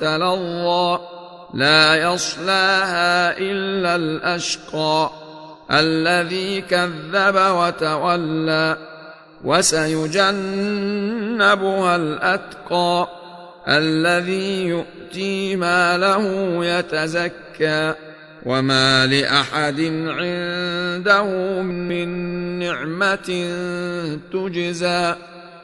تلظى لا يصلاها إلا الأشقى الذي كذب وتولى وسيجنبها الأتقى الذي يؤتي ماله يتزكى وما لأحد عنده من نعمة تجزى